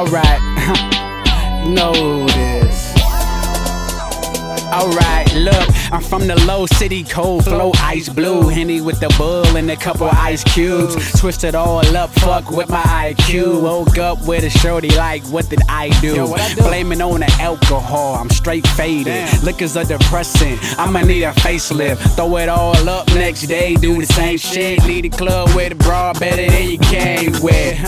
Alright, you know this. Alright, look, I'm from the low city, cold flow, ice blue. Henny with the bull and a couple ice cubes. Twist it all up, fuck with my IQ. Woke up with a shorty like, what did I do? Blaming on the alcohol, I'm straight faded. Liquors are depressant, I'ma need a facelift. Throw it all up next day, do the same shit. Leave the club with a bra better than you came with.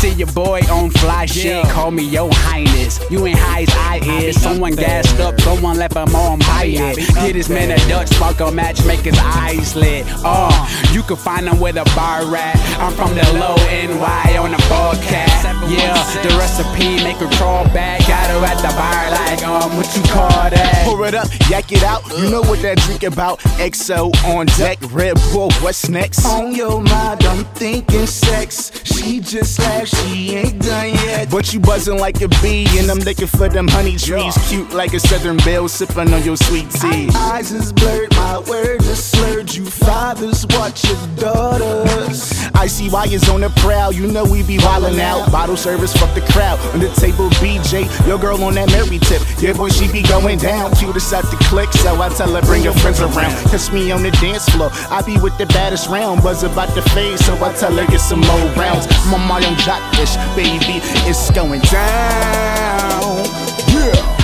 See your boy on fly shit, call me your highness. You ain't high as I is, someone gassed up, someone left him on by it. Get his man a Dutch spark, a matchmaker's eyes lit. You can find him with a bar rat. I'm from the low NY on the ball cat. Yeah, the recipe make her crawl back. Got her at the bar like, what you call that? Pour it up, yak it out, you know what that drink about. XO on deck, Redbull, what's next? On your mind, I'm thinking sex. She just laughed, she ain't done yet. But you buzzing like a bee, and I'm looking for them honey trees. Cute like a southern belle, sipping on your sweet tea. Eyes is blurred, my words are slurred. You fathers watch your daughters. ICY is on the prowl, you know we be wildin' out. Bottle service, fuck the crowd. On the table, BJ, your girl on that merry tip. Yeah, boy, she be going down. Cutest out the click, so I tell her bring your friends around. Catch me on the dance floor, I be with the baddest round. Buzz about the fade, so I tell her get some more rounds. Mama, I'm jockish, baby, it's going down. Yeah.